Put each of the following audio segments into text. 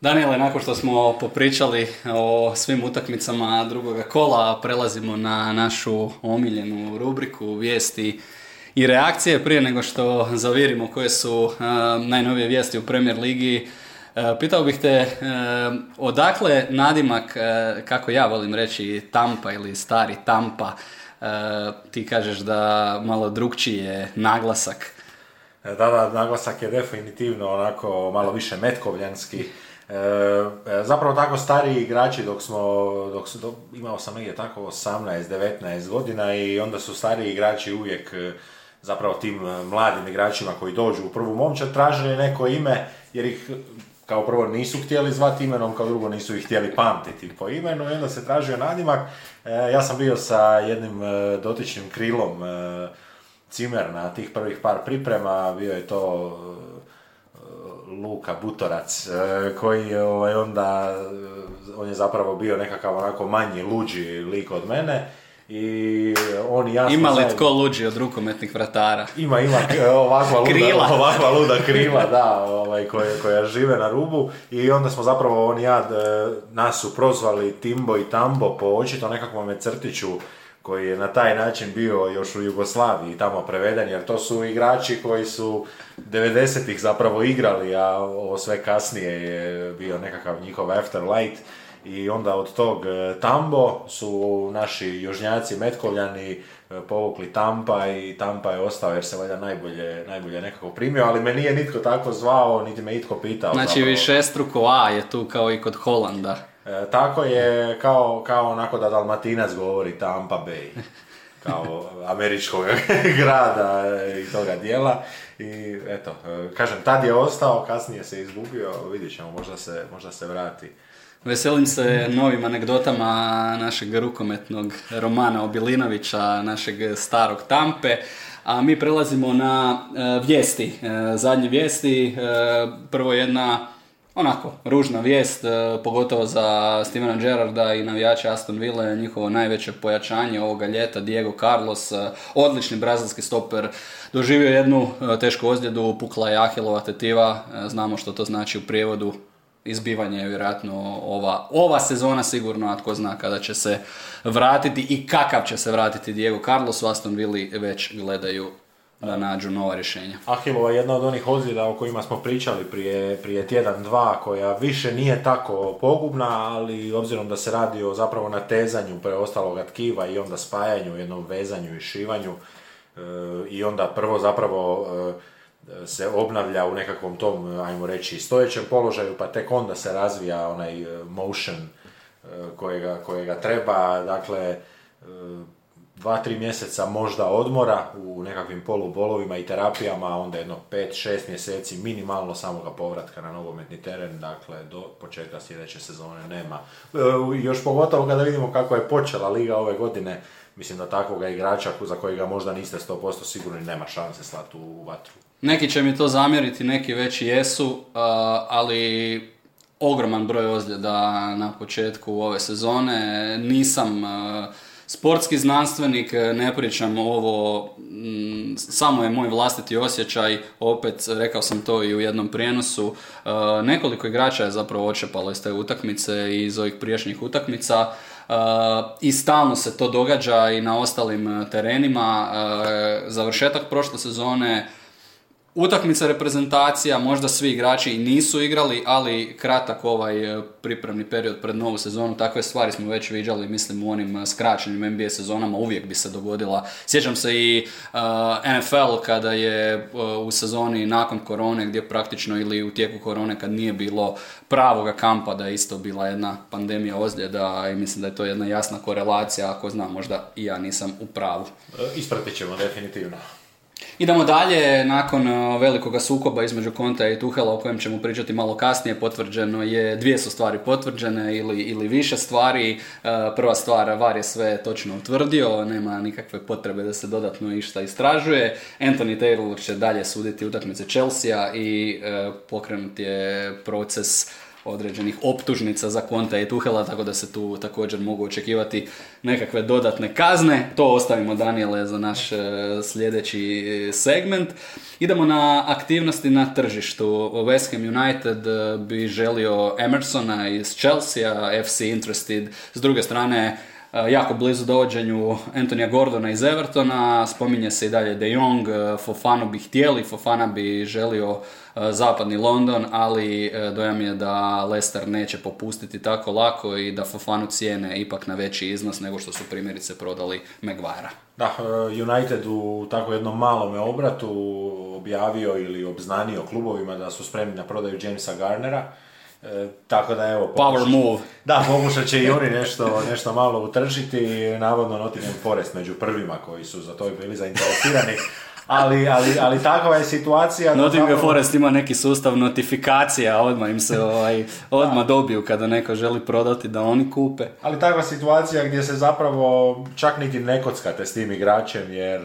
Daniele, nakon što smo popričali o svim utakmicama drugoga kola, prelazimo na našu omiljenu rubriku vijesti i reakcije. Prije nego što zavirimo koje su najnovije vijesti u Premier Ligi, pitao bih te odakle nadimak, kako ja volim reći, Tampa ili stari Tampa. Ti kažeš da malo drukčiji je naglasak. Da, naglasak je definitivno onako malo više metkovljanski. Zapravo tako stariji igrači, dok imao sam negdje tako 18-19 godina, i onda su stariji igrači uvijek zapravo tim mladim igračima koji dođu u prvu momčad tražili neko ime, jer ih kao prvo nisu htjeli zvati imenom, kao drugo nisu ih htjeli pamtiti po imenu, i onda se tražio nadimak. Ja sam bio sa jednim dotičnim krilom Cimer na tih prvih par priprema, bio je to Luka Butorac, koji je onda, on je zapravo bio nekakav onako manji, luđi lik od mene, i on jasno... Ima li tko luđi od rukometnih vratara? Ima ovakva luda krila, da, koja žive na rubu, i onda smo zapravo, on i ja, nas su prozvali Timbo i Tambo po očito nekakvom crtiću koji je na taj način bio još u Jugoslaviji tamo preveden, jer to su igrači koji su 90-ih zapravo igrali, a ovo sve kasnije je bio nekakav njihov afterlight. I onda od tog Tambo su naši južnjaci, Metkovljani, povukli Tampa, i Tampa je ostao jer se valjda najbolje nekako primio, ali me nije nitko tako zvao, niti me itko pitao. Znači višestruko A je tu kao i kod Holanda. Tako je, kao onako da Dalmatinac govori Tampa Bay, kao američkog grada i toga dijela, i eto, kažem, tad je ostao, kasnije se izgubio, vidjet ćemo, možda se vrati. Veselim se novim anegdotama našeg rukometnog Romana Obilinovića, našeg starog Tampe, a mi prelazimo na vijesti, zadnje vijesti. Prvo jedna onako ružna vijest, pogotovo za Stevena Gerrarda i navijače Aston Ville, njihovo najveće pojačanje ovoga ljeta, Diego Carlos, odlični brazilski stoper, doživio jednu tešku ozljedu, pukla je Ahilova tetiva, znamo što to znači u prijevodu, izbivanje je vjerojatno ova sezona sigurno, a tko zna kada će se vratiti i kakav će se vratiti Diego Carlos. U Aston Villi već gledaju da nađu nova rješenja. Ahilova je jedna od onih ozljeda o kojima smo pričali prije tjedan, dva, koja više nije tako pogubna, ali obzirom da se radi o zapravo natezanju preostaloga tkiva i onda spajanju, jednom vezanju i šivanju, i onda prvo zapravo se obnavlja u nekakvom tom, ajmo reći, stojećem položaju, pa tek onda se razvija onaj motion kojega treba, dakle 2-3 mjeseca možda odmora u nekakvim polubolovima i terapijama, a onda jedno 5-6 mjeseci minimalno samoga povratka na nogometni teren, dakle do početka sljedeće sezone nema. Još pogotovo kada vidimo kako je počela liga ove godine, mislim da takvoga igrača za kojega možda niste 100% sigurni nema šanse slati u vatru. Neki će mi to zamjeriti, neki već jesu, ali ogroman broj ozljeda na početku ove sezone. Nisam sportski znanstvenik, ne pričam ovo, samo je moj vlastiti osjećaj, opet rekao sam to i u jednom prijenosu, nekoliko igrača je zapravo očepalo iz te utakmice i iz ovih prijašnjih utakmica, i stalno se to događa i na ostalim terenima. Završetak prošle sezone, utakmica reprezentacija, možda svi igrači i nisu igrali, ali kratak ovaj pripremni period pred novu sezonu, takve stvari smo već viđali, mislim, u onim skraćenim NBA sezonama uvijek bi se dogodila. Sjećam se i NFL kada je u sezoni nakon korone, gdje praktično, ili u tijeku korone kad nije bilo pravoga kampa, da je isto bila jedna pandemija ozljeda, i mislim da je to jedna jasna korelacija, ako znam, možda i ja nisam u pravu. Ispratit ćemo definitivno. Idemo dalje, nakon velikog sukoba između Contea i Tuchela, o kojem ćemo pričati malo kasnije, potvrđeno je, dvije su stvari potvrđene ili više stvari. Prva stvar, VAR je sve točno utvrdio, nema nikakve potrebe da se dodatno išta istražuje. Anthony Taylor će dalje suditi utakmice Chelsea i pokrenut je proces određenih optužnica za Contea i Tuchela, tako da se tu također mogu očekivati nekakve dodatne kazne. To ostavimo, Daniele, za naš sljedeći segment. Idemo na aktivnosti na tržištu. West Ham United bi želio Emersona iz Chelsea, FC interested. S druge strane, jako blizu dovođenju Antonija Gordona iz Evertona, spominje se i dalje De Jong, Fofanu bi htjeli, Fofana bi želio zapadni London, ali dojam je da Lester neće popustiti tako lako i da Fofanu cijene ipak na veći iznos nego što su primjerice prodali McVara. Da, United u tako jednom malome obratu objavio ili obznanio klubovima da su spremni na prodaju Jamesa Garnera. Tako da evo, pokušat će i oni nešto malo utržiti, navodno Nottingham Forest među prvima koji su za to bili zainteresirani, ali takva je situacija. Nottingham Forest ima neki sustav notifikacija, odmah im se odmah dobiju kada neko želi prodati da oni kupe. Ali takva situacija gdje se zapravo čak niti ne kockate s tim igračem, jer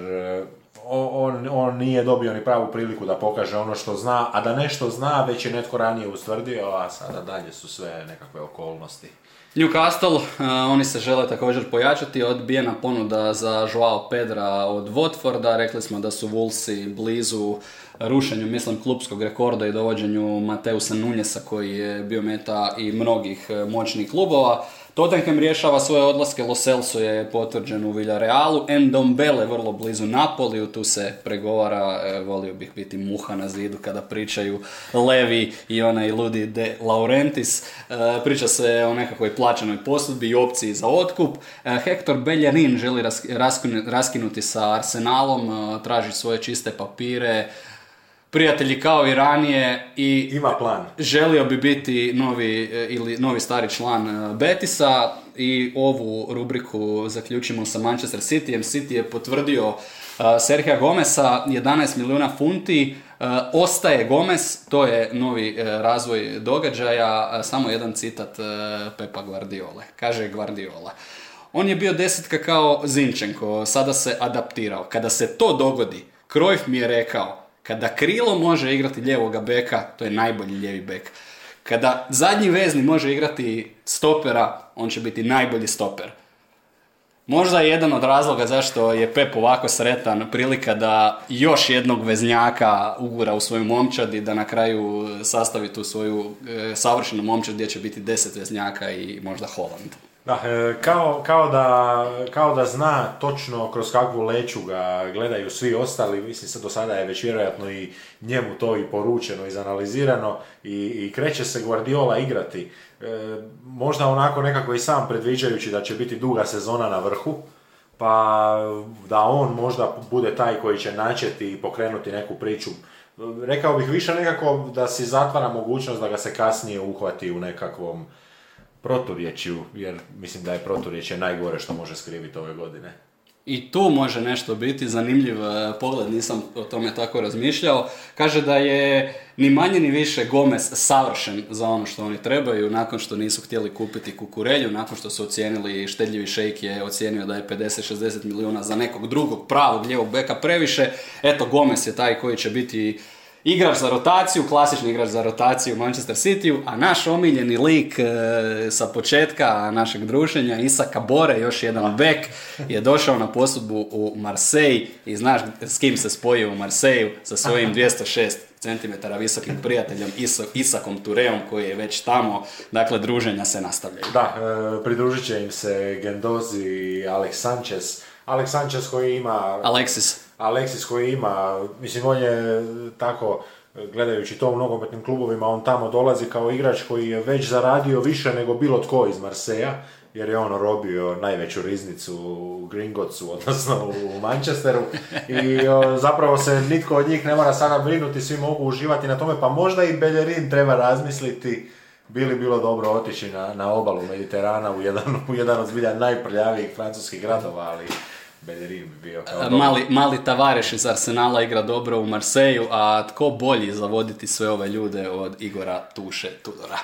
on nije dobio ni pravu priliku da pokaže ono što zna, a da nešto zna već je netko ranije ustvrdio, a sada dalje su sve nekakve okolnosti. Newcastle, oni se žele također pojačati, odbijena ponuda za Joao Pedra od Watforda, rekli smo da su Wolvesi blizu rušenju, mislim, klubskog rekorda i dovođenju Mateusa Nunjesa koji je bio meta i mnogih moćnih klubova. Tottenham rješava svoje odlaske, Lo Celso je potvrđen u Villarealu, Ndombele vrlo blizu Napoliju, tu se pregovara, volio bih biti muha na zidu kada pričaju Levi i onaj ludi De Laurentiis, priča se o nekakvoj plaćenoj posudbi i opciji za otkup. Hector Bellerin želi raskinuti sa Arsenalom, traži svoje čiste papire, prijatelji kao i ranije, i ima plan. Želio bi biti novi stari član Betisa. I ovu rubriku zaključimo sa Manchester Cityjem. City je potvrdio Serhija Gomesa, 11 milijuna funti. Ostaje Gomes, to je novi razvoj događaja. Samo jedan citat Pepa Guardiole. Kaže Guardiola: on je bio desetka kao Zinčenko, sada se adaptirao. Kada se to dogodi, Cruyff mi je rekao, kada krilo može igrati ljevoga beka, to je najbolji ljevi bek. Kada zadnji vezni može igrati stopera, on će biti najbolji stoper. Možda je jedan od razloga zašto je Pep ovako sretan prilika da još jednog veznjaka ugura u svoju momčad i da na kraju sastavi tu svoju savršenu momčad gdje će biti 10 veznjaka i možda Haaland. Da, kao da zna točno kroz kakvu leću ga gledaju svi ostali, mislim se do sada je već vjerojatno i njemu to i poručeno, izanalizirano i kreće se Guardiola igrati. Možda onako nekako i sam predviđajući da će biti duga sezona na vrhu, pa da on možda bude taj koji će načeti i pokrenuti neku priču. Rekao bih više nekako da si zatvara mogućnost da ga se kasnije uhvati u nekakvom proturječju, jer mislim da je proturječje najgore što može skriviti ove godine. I tu može nešto biti zanimljiv pogled, nisam o tome tako razmišljao. Kaže da je ni manje ni više Gomes savršen za ono što oni trebaju, nakon što nisu htjeli kupiti Kukurelju, nakon što su ocijenili, štedljivi šejk je ocijenio da je 50-60 milijuna za nekog drugog pravog ljevog beka previše. Eto, Gomes je taj koji će biti igrač za rotaciju, klasični igrač za rotaciju Manchester City-u, a naš omiljeni lik sa početka našeg druženja, Isak Kabore, još jedan bek, je došao na posudbu u Marseille i znaš s kim se spojio u Marseille, sa svojim 206 centimetara visokim prijateljem Isakom Tureom koji je već tamo, dakle druženja se nastavljaju. Da, pridružit će im se Gendozi i Alexis Sanchéz koji ima... Alexis koji ima, mislim on je tako, gledajući to u nogometnim klubovima, on tamo dolazi kao igrač koji je već zaradio više nego bilo tko iz Marseja, jer je on robio najveću riznicu u Gringotsu, odnosno u Manchesteru, i zapravo se nitko od njih ne mora sada brinuti, svi mogu uživati na tome, pa možda i Bellerin treba razmisliti. Bilo dobro otići na obalu Mediterana u jedan od zbilja najprljavijih francuskih gradova, ali Bellerin bi bio kao mali Tavareš iz Arsenala igra dobro u Marseju, a tko bolji za voditi sve ove ljude od Igora Tuše Tudora.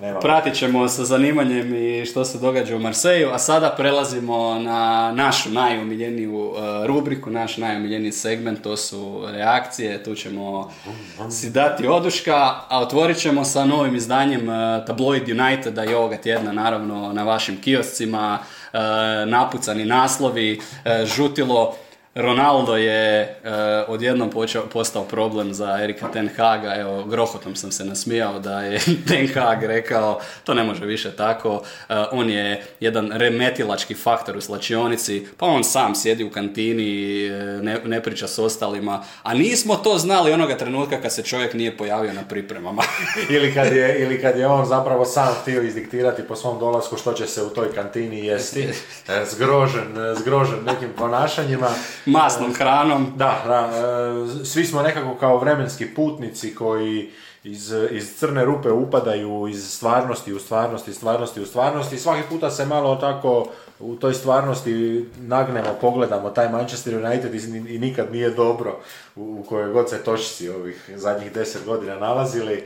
Nema. Pratit ćemo sa zanimanjem i što se događa u Marseju, a sada prelazimo na našu najomiljeniju rubriku, naš najomiljeniji segment, to su reakcije, tu ćemo si dati oduška, a otvorit ćemo sa novim izdanjem Tabloid Uniteda i ovoga tjedna naravno na vašim kioscima, napucani naslovi, žutilo. Ronaldo je odjednom postao problem za Erika Ten Haga, evo grohotom sam se nasmijao da je Ten Hag rekao to ne može više tako, on je jedan remetilački faktor u slačionici, pa on sam sjedi u kantini, ne priča s ostalima, a nismo to znali onoga trenutka kad se čovjek nije pojavio na pripremama. ili kad je on zapravo sam htio izdiktirati po svom dolasku što će se u toj kantini jesti, zgrožen nekim ponašanjima. Masnom hranom. Da, svi smo nekako kao vremenski putnici koji iz crne rupe upadaju iz stvarnosti. Svaki puta se malo tako u toj stvarnosti nagnemo, pogledamo taj Manchester United i nikad nije dobro u kojoj god se točci ovih zadnjih 10 godina nalazili.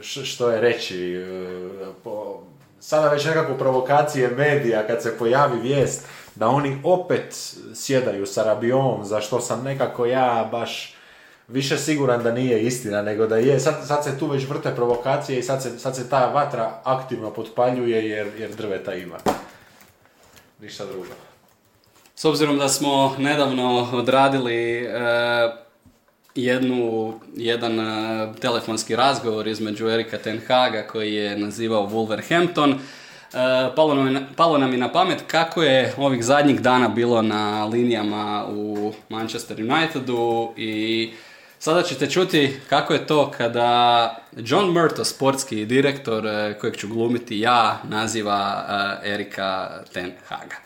Što je reći? Sada već nekako provokacije medija kad se pojavi vijest da oni opet sjedaju sa Rabijom, za što sam nekako ja baš više siguran da nije istina, nego da je. Sad se tu već vrte provokacije i sad se ta vatra aktivno potpaljuje jer drveta ima. Ništa drugo. S obzirom da smo nedavno odradili jedan telefonski razgovor između Erika Ten Haga koji je nazivao Wolverhampton, Palo nam je na pamet kako je ovih zadnjih dana bilo na linijama u Manchester Unitedu i sada ćete čuti kako je to kada John Murto, sportski direktor kojeg ću glumiti ja, naziva Erika Ten Haga.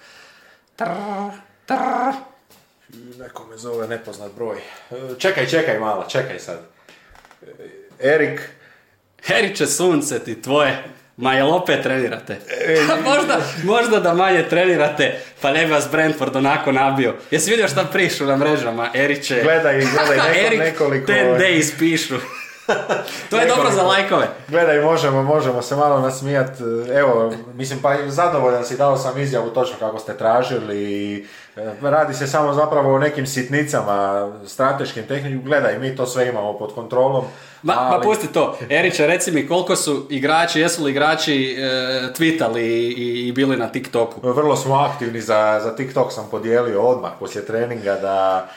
Neko me zove nepoznat broj. Čekaj malo, čekaj sad. Erik. Eriče, sunce ti tvoje. Ma jel opet trenirate? Možda da manje trenirate, pa ne bi vas Brentford onako nabio. Jesi vidio šta prišu na mrežama, Eriče? Gledaj nekoliko... Erik ten days pišu. To je dobro za lajkove. Gledaj, možemo se malo nasmijati. Evo, mislim, pa zadovoljan si, dao sam izjavu točno kako ste tražili. Radi se samo zapravo o nekim sitnicama, strateškim tehnikom. Gledaj, mi to sve imamo pod kontrolom. Ma pusti to. Eriče, reci mi koliko su igrači, jesu li igrači tweetali i bili na TikToku? Vrlo smo aktivni, za TikTok sam podijelio odmah poslije treninga da...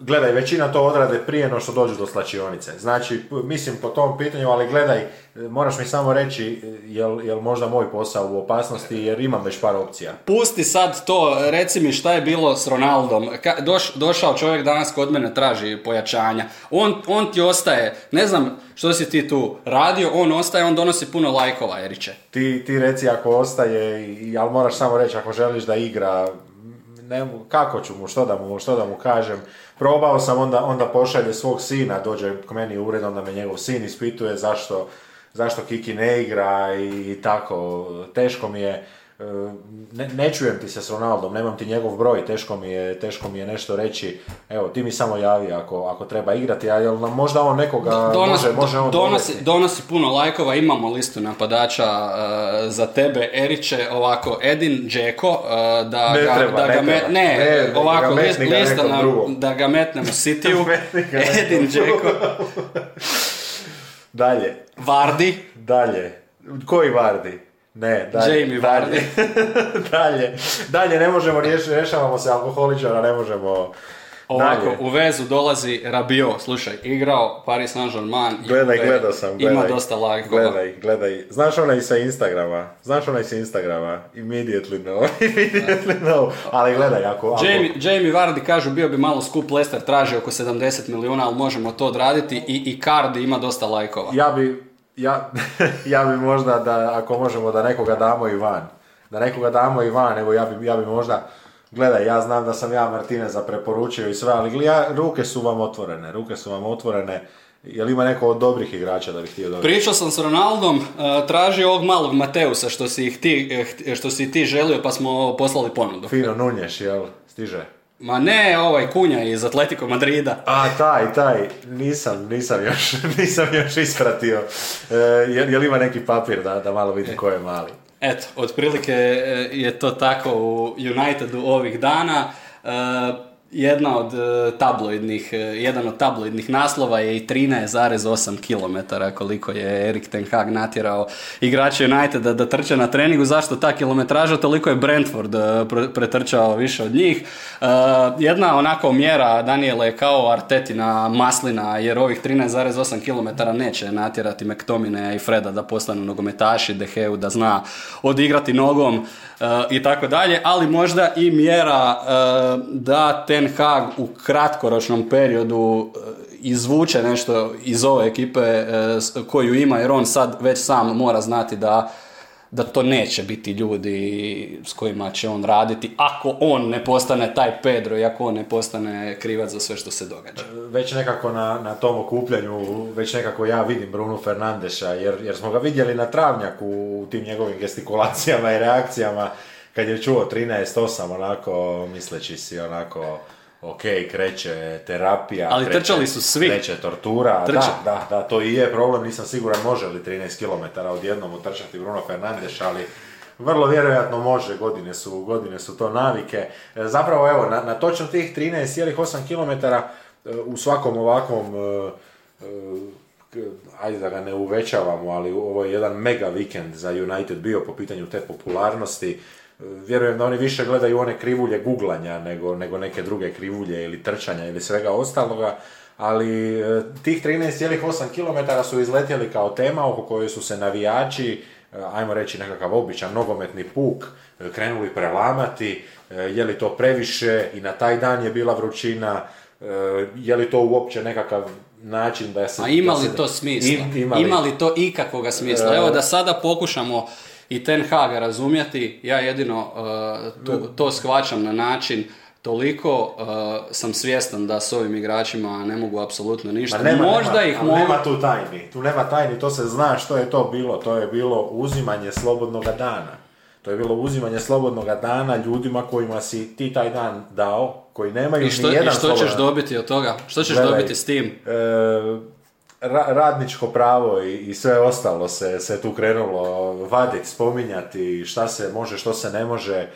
Gledaj, većina to odrade prije no što dođu do slačionice. Znači, mislim po tom pitanju, ali gledaj, moraš mi samo reći jel možda moj posao u opasnosti jer imam već par opcija. Pusti sad to, reci mi šta je bilo s Ronaldom. Došao čovjek danas kod mene, traži pojačanja. On ti ostaje, ne znam što si ti tu radio, on ostaje, on donosi puno lajkova, Eriče. Ti reci ako ostaje, ali moraš samo reći ako želiš da igra... Kako ću mu, što da mu kažem. Probao sam, onda pošalje svog sina, dođe k meni u ured, onda me njegov sin ispituje zašto Kiki ne igra i tako. Teško mi je, ne čujem ti se s Ronaldom, nemam ti njegov broj, teško mi je nešto reći. Evo, ti mi samo javi ako treba igrati, a jel nam možda on nekoga može on donesti. Donosi puno lajkova, imamo listu napadača za tebe, Eriče, ovako, Edin Džeko, da ga metnemo Cityju, Edin Džeko. Dalje. Vardy. Dalje. Koji Vardy? Ne, dalje. Jamie Vardy. dalje, ne možemo rješavamo se alkoholičara, ne možemo... Ovako, dalje. U vezu dolazi Rabiot, slušaj, igrao Paris Saint-Germain. Gledao sam. Ima dosta lajkova. Gledaj. Znaš onaj sa Instagrama. Immediately no. Ali gledaj, ako... Jamie Vardy, kažu, bio bi malo skup, Lester traži oko 70 milijuna, ali možemo to odraditi i Cardi ima dosta lajkova. Ja bi možda da, ako možemo, da nekoga damo i van. Evo ja bi možda, gledaj, ja znam da sam ja Martineza preporučio i sve, ali ruke su vam otvorene. Jel ima neko od dobrih igrača da bih htio dobiti? Pričao sam s Ronaldom, tražio ovog malog Mateusa što si ti želio, pa smo poslali ponudu. Fino Nunješ, jel? Stiže? Ma ne, ovaj Kunja iz Atletico Madrida. A, taj. Nisam još ispratio. Jel ima neki papir da malo vidim ko je mali? Eto, otprilike je to tako u Unitedu ovih dana. Jedan od tabloidnih naslova je i 13,8 km koliko je Erik Ten Hag natjerao igrače Uniteda da trče na treningu. Zašto ta kilometraža? Toliko je Brentford pretrčao više od njih. Jedna onako mjera, Daniela, je kao Artetina maslina, jer ovih 13,8 km neće natjerati McTominaya i Freda da postanu nogometaši, De Geu da zna odigrati nogom i tako dalje, ali možda i mjera da Ten Hag u kratkoročnom periodu izvuče nešto iz ove ekipe koju ima, jer on sad već sam mora znati da to neće biti ljudi s kojima će on raditi, ako on ne postane taj Pedro i ako on ne postane krivac za sve što se događa. Već nekako na tom okupljanju, već nekako ja vidim Bruno Fernandeša, jer smo ga vidjeli na travnjaku u tim njegovim gestikulacijama i reakcijama. Kad je čuo 13-8, onako, misleći si onako, ok, kreće terapija, ali trčali su svi. Kreće tortura, da, to i je problem, nisam siguran može li 13 km odjednom utrčati Bruno Fernandes, ali vrlo vjerojatno može, godine su to navike. Zapravo, evo, na točno tih 13,8 km u svakom ovakvom... ajde da ga ne uvećavamo, ali ovo je jedan mega vikend za United bio po pitanju te popularnosti. Vjerujem da oni više gledaju one krivulje guglanja nego neke druge krivulje ili trčanja ili svega ostaloga, ali tih 13,8 km su izletjeli kao tema oko koje su se navijači, ajmo reći nekakav običan nogometni puk, krenuli prelamati, je li to previše, i na taj dan je bila vrućina, je li to uopće nekakav način da se... A ima li to smisla? Ima li to ikakvoga smisla? Evo da sada pokušamo i Ten Haga razumjeti, ja jedino to shvaćam na način, toliko sam svjestan da s ovim igračima ne mogu apsolutno ništa. Nema tu nema tajni, to se zna što je to bilo. To je bilo uzimanje slobodnoga dana. To je bilo uzimanje slobodnoga dana ljudima kojima si ti taj dan dao, koji nemaju ni jedan slobodan. I što ćeš dobiti od toga? Što ćeš dobiti s tim? Radničko pravo i sve ostalo se tu krenulo vaditi, spominjati šta se može, što se ne može,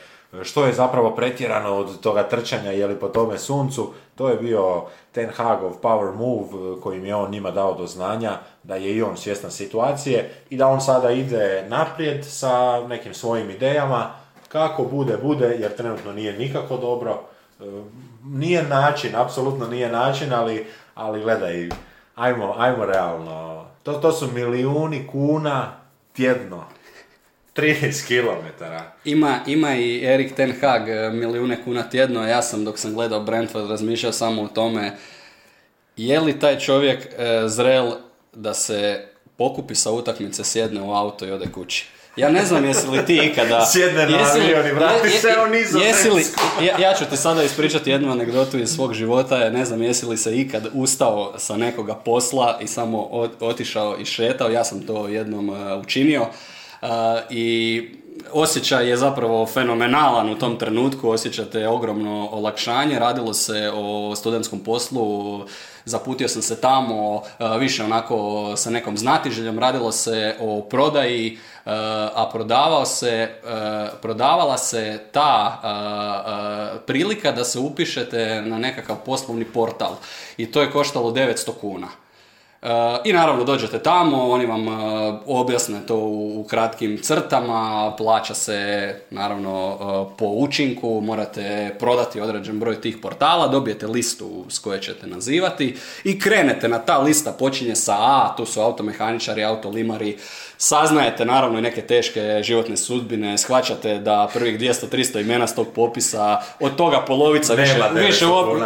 što je zapravo pretjerano od toga trčanja, je li po tome suncu. To je bio Ten Hagov power move kojim je on njima dao do znanja da je i on svjestan situacije i da on sada ide naprijed sa nekim svojim idejama, kako bude, jer trenutno nije nikako dobro. Apsolutno nije način, ali gledaj, ajmo realno. To su milijuni kuna tjedno. 13 km. Ima i Erik Ten Hag milijune kuna tjedno. Ja sam dok sam gledao Brentford razmišljao samo o tome je li taj čovjek zrel da se pokupi sa utakmice, sjedne u auto i ode kući. Ja ne znam jesi li ti ikada... Sjedne na avion i vrati se u Nizozemsku. Ja ću ti sada ispričati jednu anegdotu iz svog života. Ne znam jesi li se ikad ustao sa nekoga posla i samo otišao i šetao. Ja sam to jednom učinio. I osjećaj je zapravo fenomenalan u tom trenutku, osjećate ogromno olakšanje, radilo se o studentskom poslu, zaputio sam se tamo više onako sa nekom znatiželjom, radilo se o prodaji, a prodavala se ta prilika da se upišete na nekakav poslovni portal i to je koštalo 900 kuna. I naravno dođete tamo, oni vam objasne to u kratkim crtama, plaća se naravno po učinku, morate prodati određen broj tih portala, dobijete listu s koje ćete nazivati i krenete na ta lista, počinje sa A, tu su automehaničari, autolimari, saznajete naravno i neke teške životne sudbine, shvaćate da prvih 200-300 imena s tog popisa, od toga polovica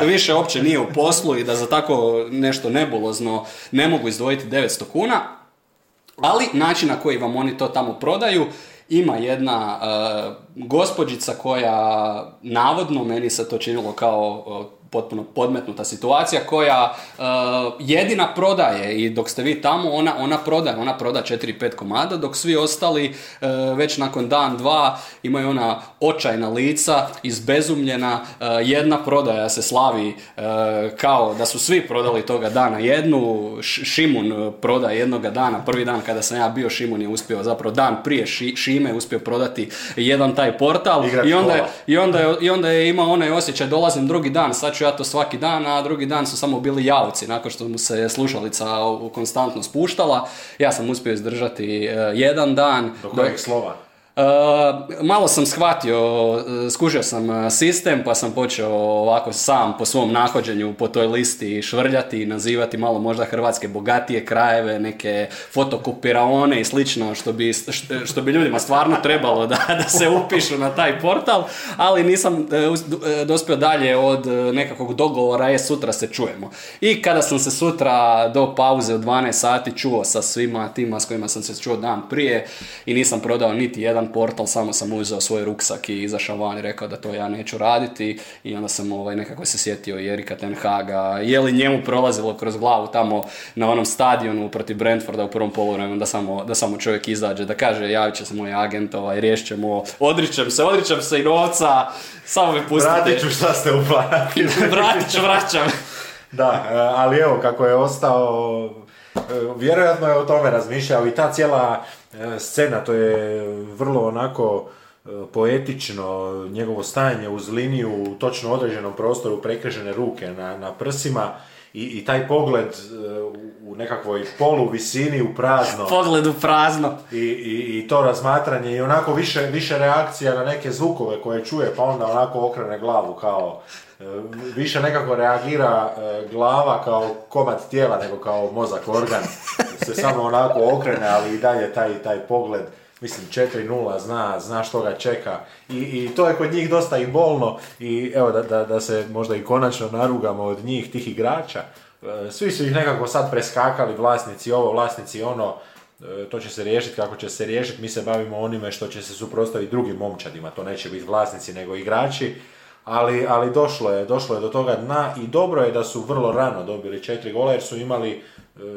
više uopće nije u poslu i da za tako nešto nebulozno ne mogu izdvojiti 900 kuna, ali način na koji vam oni to tamo prodaju, ima jedna gospođica koja navodno, meni se to činilo kao potpuno podmetnuta situacija koja jedina prodaje i dok ste vi tamo ona proda 4-5 komada, dok svi ostali već nakon dan, dva imaju ona očajna lica, izbezumljena, jedna prodaja se slavi kao da su svi prodali toga dana jednu, Šimun proda jednoga dana, prvi dan kada sam ja bio Šimun je uspio, zapravo dan prije Šime uspio prodati jedan taj portal i onda je imao onaj osjećaj dolazim drugi dan, sad ću ja to svaki dan, a drugi dan su samo bili javci nakon što mu se slušalica konstantno spuštala. Ja sam uspio izdržati jedan dan. Do kojeg slova? Malo sam shvatio, skužio sam sistem pa sam počeo ovako sam po svom nahođenju po toj listi švrljati i nazivati malo možda hrvatske bogatije krajeve, neke fotokopiraone i slično što bi ljudima stvarno trebalo da se upišu na taj portal, ali nisam dospio dalje od nekakvog dogovora sutra se čujemo. I kada sam se sutra do pauze od 12 sati čuo sa svima tima s kojima sam se čuo dan prije i nisam prodao niti jedan portal, samo sam uzeo svoj ruksak i izašao van i rekao da to ja neću raditi i onda sam nekako se sjetio Erika Ten Haga, je li njemu prolazilo kroz glavu tamo na onom stadionu protiv Brentforda u prvom poluvremenu da samo čovjek izađe, da kaže javit će se moj agent, riješit ćemo, odričem se i novca, samo mi pustite. Vratit ću šta ste uplatili. vraćam. Da, ali evo kako je ostao, vjerojatno je o tome razmišljao i ta cijela scena, to je vrlo onako poetično, njegovo stajanje uz liniju u točno određenom prostoru, prekrižene ruke na prsima i taj pogled u nekakvoj poluvisini u prazno. Pogled u prazno. I to razmatranje i onako više reakcija na neke zvukove koje čuje, pa onda onako okrene glavu kao... Više nekako reagira glava kao komad tijela nego kao mozak, organ. Se samo onako okrene, ali i dalje taj pogled, mislim 4-0, zna što ga čeka. I to je kod njih dosta i bolno i evo da se možda i konačno narugamo od njih, tih igrača. Svi su ih nekako sad preskakali, vlasnici ovo, vlasnici ono, to će se riješiti kako će se riješiti. Mi se bavimo onime što će se suprotstaviti drugim momčadima, to neće biti vlasnici nego igrači. Ali došlo je do toga dna i dobro je da su vrlo rano dobili 4 gola jer su imali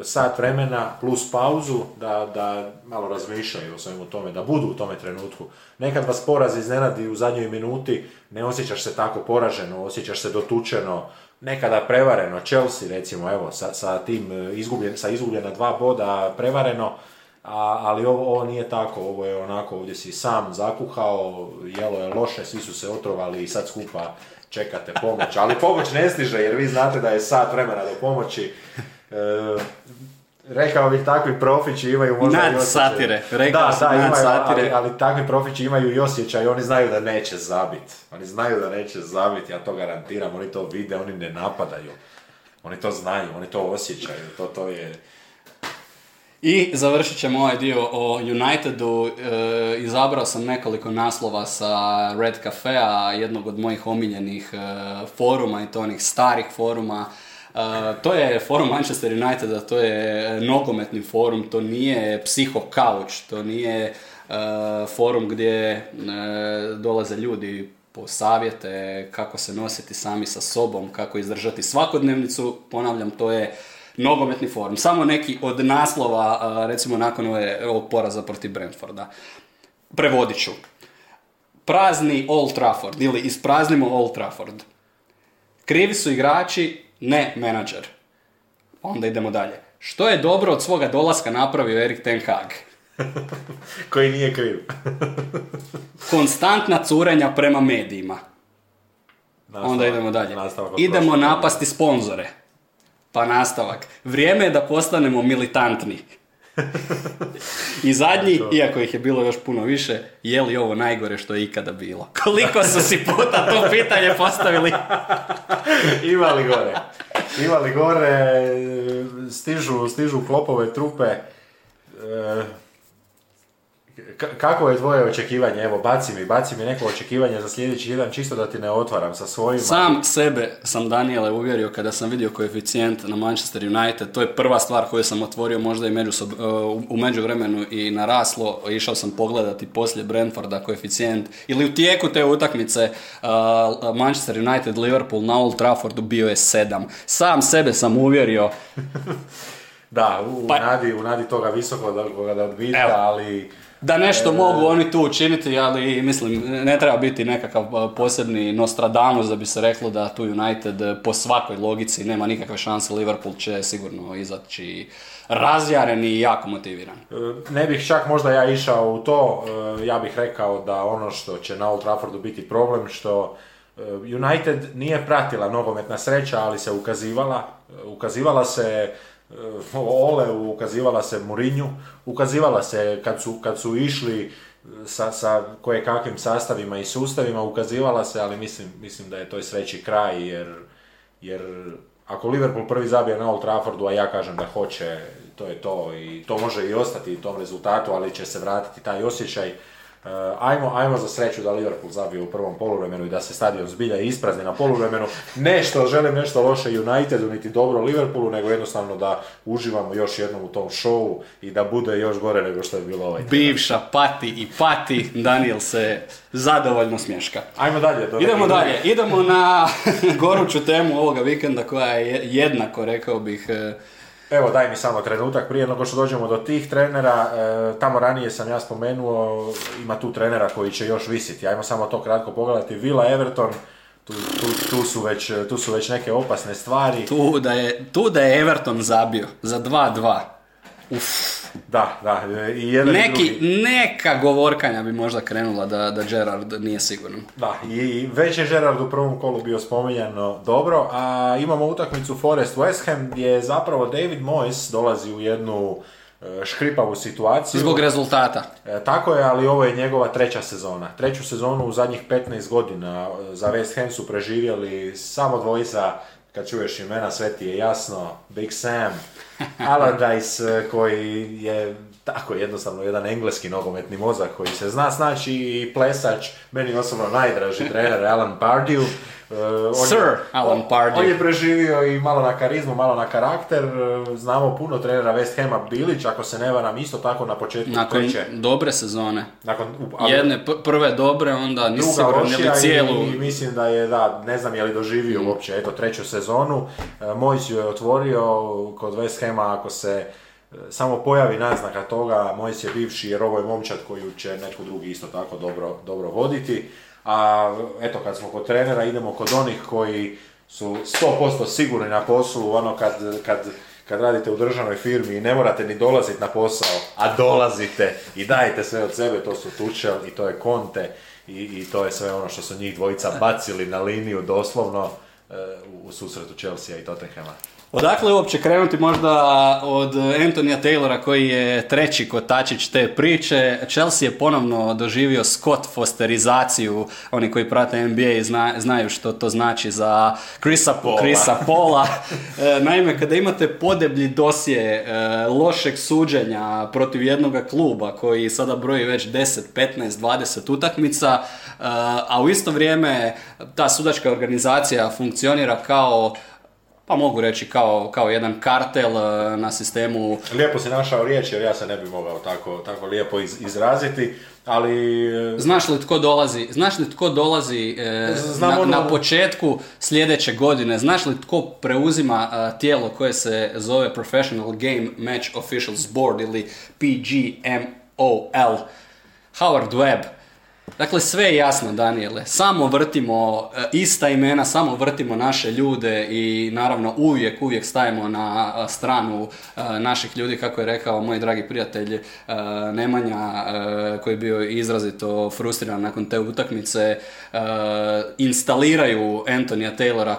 sat vremena plus pauzu da malo razmišljaju o svemu tome, da budu u tome trenutku. Nekad vas poraz iznenadi u zadnjoj minuti, ne osjećaš se tako poraženo, osjećaš se dotučeno, nekada prevareno. Chelsea recimo, evo, sa tim izgubljena 2 boda prevareno, ali ovo nije tako, ovo je onako, ovdje si sam zakuhao, jelo je loše, svi su se otrovali i sad skupa čekate pomoć, ali pomoć ne stiže jer vi znate da je sat vremena do pomoći. Rekao bih takvi profići imaju možda nad i osjećaj. Satire, rekao da, sam da, nad imaju, satire. Ali takvi profići imaju i osjećaj, oni znaju da neće zabiti, ja to garantiram, oni to vide, oni ne napadaju, oni to znaju, oni to osjećaju, to je... I završit ćemo ovaj dio o Unitedu, izabrao sam nekoliko naslova sa Red Cafea, jednog od mojih omiljenih foruma i to onih starih foruma. To je forum Manchester Uniteda, to je nogometni forum, to nije psihokauč, to nije forum gdje dolaze ljudi po savjete kako se nositi sami sa sobom, kako izdržati svakodnevnicu, ponavljam to je nogometni forum. Samo neki od naslova, recimo nakon ovog poraza protiv Brentforda. Prevodit ću. Prazni Old Trafford ili ispraznimo Old Trafford. Krivi su igrači, ne menadžer. Onda idemo dalje. Što je dobro od svoga dolaska napravio Erik Ten Hag? Koji nije kriv. Konstantna curenja prema medijima. Onda idemo dalje. Idemo napasti sponzore. Pa nastavak. Vrijeme je da postanemo militantni. I zadnji, iako ih je bilo još puno više, je li ovo najgore što je ikada bilo? Koliko su si puta to pitanje postavili? Imali gore, stižu klopove trupe. kako je tvoje očekivanje? Evo, baci mi neko očekivanje za sljedeći jedan, čisto da ti ne otvaram sa svojima. Sam sebe sam, Daniele, uvjerio kada sam vidio koeficijent na Manchester United. To je prva stvar koju sam otvorio, možda i u međuvremenu i naraslo. Išao sam pogledati poslije Brentforda koeficijent. Ili u tijeku te utakmice Manchester United Liverpool na Old Traffordu bio je 7. Sam sebe sam uvjerio. Da, u nadi toga visoko da odbita, evo, ali... Da nešto mogu oni tu učiniti, ali mislim, ne treba biti nekakav posebni Nostradamus da bi se reklo da tu United po svakoj logici nema nikakve šanse, Liverpool će sigurno izaći razjaren i jako motiviran. Ne bih čak možda ja išao u to, ja bih rekao da ono što će na Old Traffordu biti problem, što United nije pratila nogometna sreća, ali se ukazivala se Oleu, ukazivala se Mourinju, ukazivala se kad su išli sa koje kakvim sastavima i sustavima, ukazivala se, ali mislim da je toj sreći kraj, jer ako Liverpool prvi zabije na Old Traffordu, a ja kažem da hoće, to je to i to može i ostati u tom rezultatu, ali će se vratiti taj osjećaj. Ajmo za sreću da Liverpool zabije u prvom poluvremenu i da se stadion zbilja isprazni na poluvremenu. Nešto želim nešto loše Unitedu, niti dobro Liverpoolu, nego jednostavno da uživamo još jednom u tom šovu i da bude još gore nego što je bilo ovaj. Bivša pati i pati, Daniel se zadovoljno smješka. Ajmo dalje. Idemo dalje. Idemo na goruću temu ovoga vikenda koja je jednako, rekao bih... Evo, daj mi samo trenutak prije nego što dođemo do tih trenera, tamo ranije sam ja spomenuo, ima tu trenera koji će još visiti, ajmo samo to kratko pogledati, Villa, Everton, tu su već neke opasne stvari. Tu da je Everton zabio za 2-2, uff. Da, i jedan drugi. Neka govorkanja bi možda krenula da Gerrard nije siguran. Da, i već je Gerrard u prvom kolu bio spominjano dobro, a imamo utakmicu Forest West Ham gdje zapravo David Moyes dolazi u jednu škripavu situaciju. Zbog rezultata. Tako je, ali ovo je njegova treća sezona. Treću sezonu u zadnjih 15 godina za West Ham su preživjeli samo dvojica. Kad čuješ imena, sve ti je jasno, Big Sam, Allardyce, koji je tako jednostavno jedan engleski nogometni mozak koji se zna snaći i plesač, meni osobno najdraži trener Alan Pardew. On je preživio i malo na karizmu, malo na karakter, znamo puno trenera West Hama, Bilić, ako se ne varam, isto tako na početku priče. Nakon dobre sezone, jedne prve dobre, onda nisi siguran je li cijelu. I mislim da je, ne znam je li doživio uopće, eto, treću sezonu, Mojić ju je otvorio kod West Hama, ako se samo pojavi naznaka toga, Mojić je bivši, jer ovo je momčad koju će netko drugi isto tako dobro voditi. A eto, kad smo kod trenera, idemo kod onih koji su 100% sigurni na poslu, ono kad radite u državnoj firmi i ne morate ni dolaziti na posao, a dolazite i dajete sve od sebe, to su Tuchel i to je Conte i to je sve ono što su njih dvojica bacili na liniju doslovno u susretu Chelsea i Tottenhama. Odakle uopće krenuti, možda od Anthonyja Taylora koji je treći kotačić te priče. Chelsea je ponovno doživio Scott Fosterizaciju, oni koji prate NBA znaju što to znači za Chrisa Paula. Naime, kada imate podeblji dosje lošeg suđenja protiv jednog kluba koji sada broji već 10, 15, 20 utakmica, a u isto vrijeme ta sudačka organizacija funkcionira kao, pa mogu reći kao jedan kartel na sistemu. Lijepo si našao riječ jer ja se ne bi mogao tako lijepo izraziti, ali... Znaš li tko dolazi na početku sljedeće godine? Znaš li tko preuzima tijelo koje se zove Professional Game Match Officials Board ili PGMOL? Howard Webb. Dakle, sve je jasno, Daniele, samo vrtimo ista imena, samo vrtimo naše ljude i naravno uvijek stajemo na stranu naših ljudi, kako je rekao moj dragi prijatelj Nemanja, koji je bio izrazito frustriran nakon te utakmice. Instaliraju Anthonyja Taylora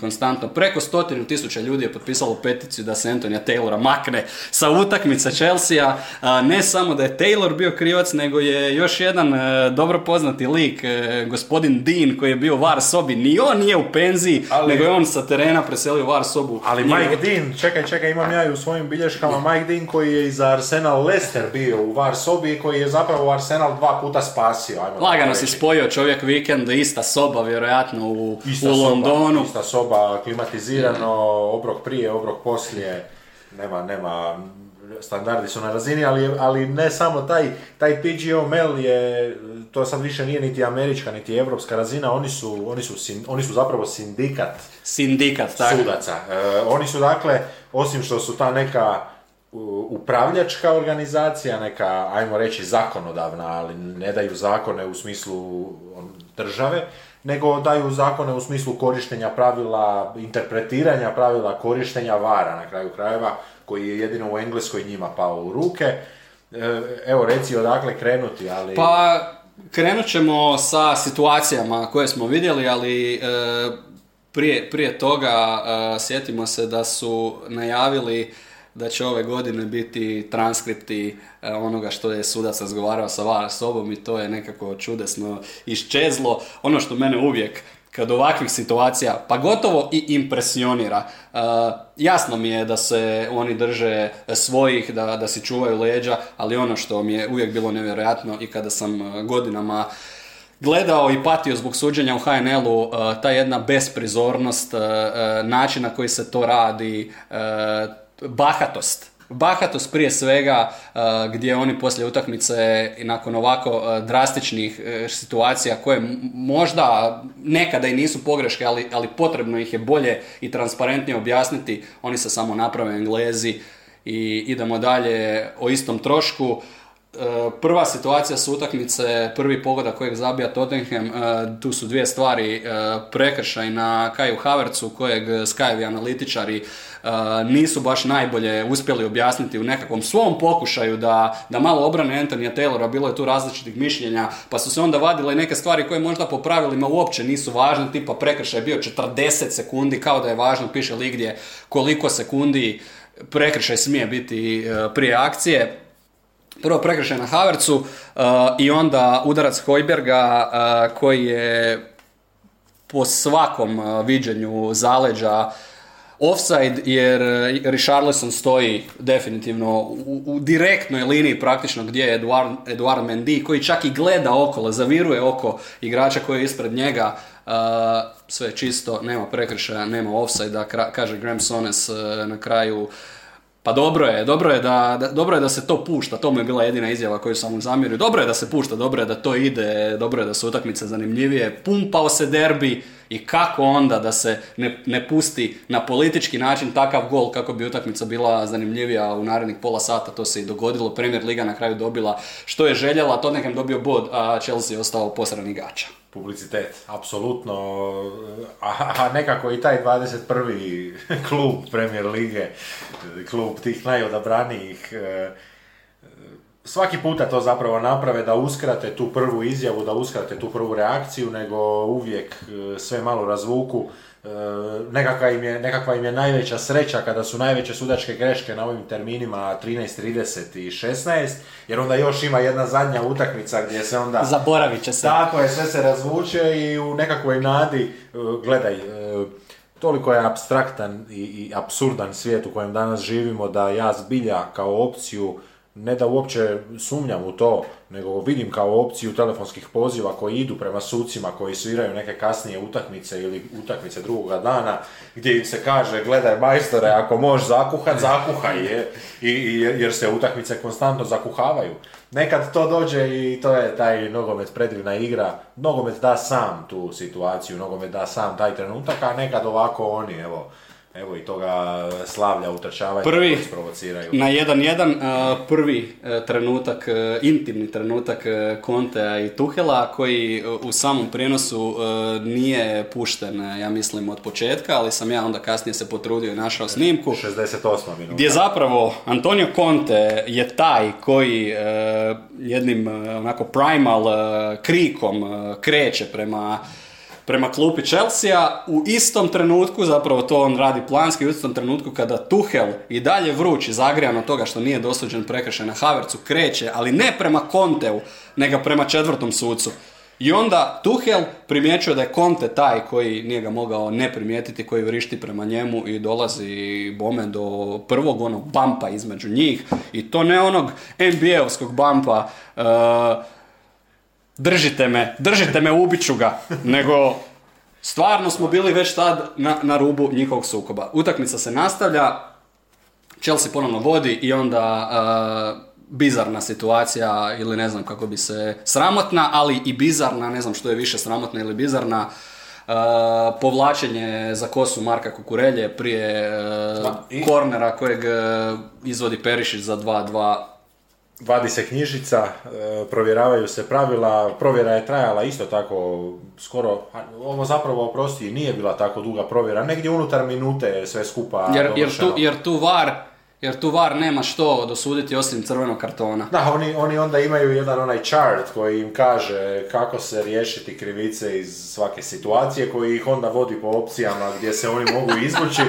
konstantno. Preko 100,000 ljudi je potpisalo peticiju da se Anthonyja Taylora makne sa utakmice Chelsea-a. Ne samo da je Taylor bio krivac, nego je još jedan dobro poznati lik, gospodin Dean, koji je bio Var sobi, ni on nije u penziji, ali, nego je on sa terena preselio Var sobu. Ali Mike Dean, čekaj, imam ja i u svojim bilješkama, Mike Dean koji je za Arsenal Lester bio u Var sobi i koji je zapravo Arsenal dva puta spasio. Lagano si spojio čovjek vikend, ista soba vjerojatno u Londonu. Ista soba, klimatizirano, obrok prije, obrok poslije, nema... Standardi su na razini, ali ne samo taj PGML je, to sad više nije niti američka, niti evropska razina, oni su zapravo sindikat. Sindikat, tako. Sudaca. Oni su dakle, osim što su ta neka upravljačka organizacija, neka, ajmo reći, zakonodavna, ali ne daju zakone u smislu države, nego daju zakone u smislu korištenja pravila, interpretiranja pravila, korištenja vara na kraju krajeva, koji je jedino u Engleskoj njima pao u ruke. Evo, reci odakle krenuti, ali... Pa, krenut ćemo sa situacijama koje smo vidjeli, ali prije toga sjetimo se da su najavili da će ove godine biti transkripti onoga što je sudac razgovarao sa VAR sobom i to je nekako čudesno iščezlo. Ono što mene uvijek kad ovakvih situacija, pa gotovo i impresionira. Jasno mi je da se oni drže svojih, da si čuvaju leđa, ali ono što mi je uvijek bilo nevjerojatno i kada sam godinama gledao i patio zbog suđenja u HNL-u, ta jedna besprizornost, način na koji se to radi, bahatost. Bahatost prije svega, gdje oni poslije utakmice i nakon ovako drastičnih situacija koje možda nekada i nisu pogreške, ali potrebno ih je bolje i transparentnije objasniti, oni se samo naprave Englezi i idemo dalje o istom trošku. Prva situacija s utakmice, prvi pogodak kojeg zabija Tottenham, tu su dvije stvari, prekršaj na Kaju Havertzu kojeg Skyevi analitičari nisu baš najbolje uspjeli objasniti u nekakvom svom pokušaju da malo obrane Anthonija Taylora, bilo je tu različitih mišljenja, pa su se onda vadile neke stvari koje možda po pravilima uopće nisu važne, tipa prekršaj je bio 40 sekundi, kao da je važno, piše ligdje koliko sekundi prekršaj smije biti prije akcije. Prvo prekršaj na Havertzu i onda udarac Hojberga koji je po svakom viđenju zaleđa offside, jer Richarlison stoji definitivno u direktnoj liniji praktično gdje je Eduard Mendy, koji čak i gleda okolo, zaviruje oko igrača koji je ispred njega. Sve je čisto, nema prekršaja, nema offside, kaže Graham Souness na kraju. Pa dobro je da se to pušta, to mu je bila jedina izjava koju sam mu zamjerio. Dobro je da se pušta, dobro je da to ide, dobro je da su utakmice zanimljivije. Pumpao se derbi i kako onda da se ne pusti na politički način takav gol kako bi utakmica bila zanimljivija u narednih pola sata. To se i dogodilo, Premier Liga na kraju dobila što je željela, Tottenham dobio bod, a Chelsea je ostao posran igrača. Publicitet, apsolutno, a nekako i taj 21. klub Premier Lige, klub tih najodabranijih, svaki puta to zapravo naprave da uskrate tu prvu izjavu, da uskrate tu prvu reakciju, nego uvijek sve malo razvuku. Nekakva im je najveća sreća kada su najveće sudačke greške na ovim terminima 13.30 i 16, jer onda još ima jedna zadnja utakmica gdje se onda... Zaboravit će se. Tako je, sve se razvuče i u nekakvoj nadi, gledaj, toliko je apstraktan i apsurdan svijet u kojem danas živimo da ja zbilja kao opciju, ne da uopće sumnjam u to, nego vidim kao opciju telefonskih poziva koji idu prema sucima koji sviraju neke kasnije utakmice ili utakmice drugoga dana, gdje im se kaže gledaj majstore, ako možeš zakuhat, zakuhaj je, jer se utakmice konstantno zakuhavaju. Nekad to dođe i to je taj nogomet, predivna igra, nogomet da sam tu situaciju, nogomet da sam taj trenutak, a nekad ovako oni, evo i toga slavlja utrčavanja koji sprovociraju. Na 1-1 prvi trenutak, intimni trenutak Contea i Tuchela koji u samom prijenosu nije pušten, ja mislim, od početka, ali sam ja onda kasnije se potrudio i našao snimku. 68 minuta. Gdje zapravo Antonio Conte je taj koji jednim onako primal krikom kreće prema prema klupi Chelsea-a u istom trenutku, zapravo to on radi planski, u istom trenutku kada Tuchel i dalje vruć i zagrijan od toga što nije dosuđen prekršaj na Havertzu, kreće, ali ne prema Conteu, nego prema četvrtom sucu. I onda Tuchel primjećuje da je Conte taj koji nije ga mogao ne primijetiti, koji vrišti prema njemu i dolazi bome do prvog onog bumpa između njih. I to ne onog NBA-ovskog bumpa, držite me, ubiću ga, nego stvarno smo bili već tad na rubu njihovog sukoba. Utakmica se nastavlja, Chelsea ponovno vodi i onda... bizarna situacija, ili ne znam kako bi se, sramotna, ali i bizarna, ne znam što je više, sramotna ili bizarna, povlačenje za kosu Marka Kukurelje prije kornera kojeg izvodi Perišić za 2-2. Vadi se knjižica, provjeravaju se pravila, provjera je trajala isto tako skoro, ovo zapravo oprosti, nije bila tako duga provjera, negdje unutar minute sve skupa dovršeno. Jer tu var nema što dosuditi osim crvenog kartona. Da, oni onda imaju jedan onaj chart koji im kaže kako se riješiti krivice iz svake situacije, koji ih onda vodi po opcijama gdje se oni mogu izvući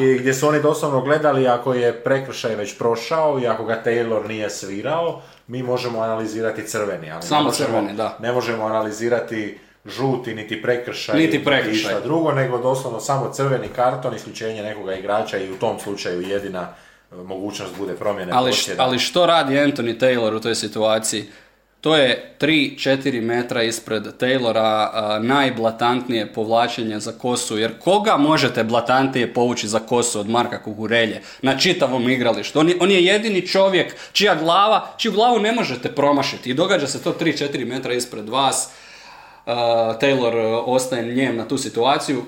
i gdje su oni doslovno gledali ako je prekršaj već prošao i ako ga Taylor nije svirao, mi možemo analizirati crveni. Ali samo crveni, da. Ne možemo analizirati žuti, niti prekršaj. I šta drugo, nego doslovno samo crveni karton, isključenje nekoga igrača i u tom slučaju jedina mogućnost bude promjene. Ali što radi Anthony Taylor u toj situaciji? To je 3-4 metra ispred Taylora najblatantnije povlačenje za kosu, jer koga možete blatantnije povući za kosu od Marka Kukurelje na čitavom igralištu? On je jedini čovjek čiju glavu ne možete promašiti i događa se to 3-4 metra ispred vas. Taylor ostaje njem na tu situaciju.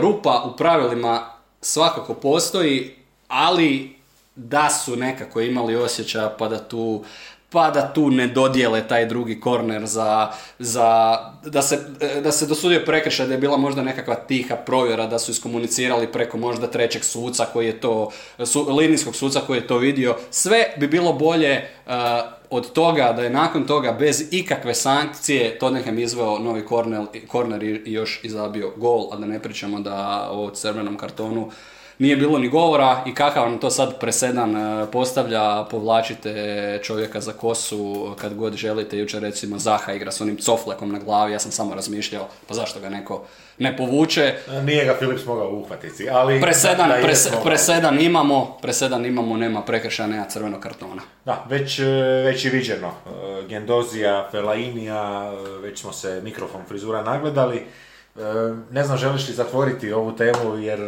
Rupa u pravilima svakako postoji, ali da su nekako imali osjećaja pa da tu ne dodijele taj drugi korner da se dosudio prekršaj, da je bila možda nekakva tiha provjera, da su iskomunicirali preko možda trećeg suca koji je to, linijskog suca koji je to vidio. Sve bi bilo bolje od toga da je nakon toga bez ikakve sankcije Tottenham izveo novi korner i još izabio gol, a da ne pričamo da o crvenom kartonu nije bilo ni govora i kakav nam to sad presedan postavlja, povlačite čovjeka za kosu kad god želite. Jučer recimo Zaha igra s onim coflekom na glavi, ja sam samo razmišljao pa zašto ga neko ne povuče. Nije ga Philips mogao uhvatiti, ali... Presedan imamo, nema prekršaja, nema crvenog kartona. Da, već i viđeno. Gendozija, Fellainija, već smo se mikrofon frizura nagledali. Ne znam, želiš li zatvoriti ovu temu, jer...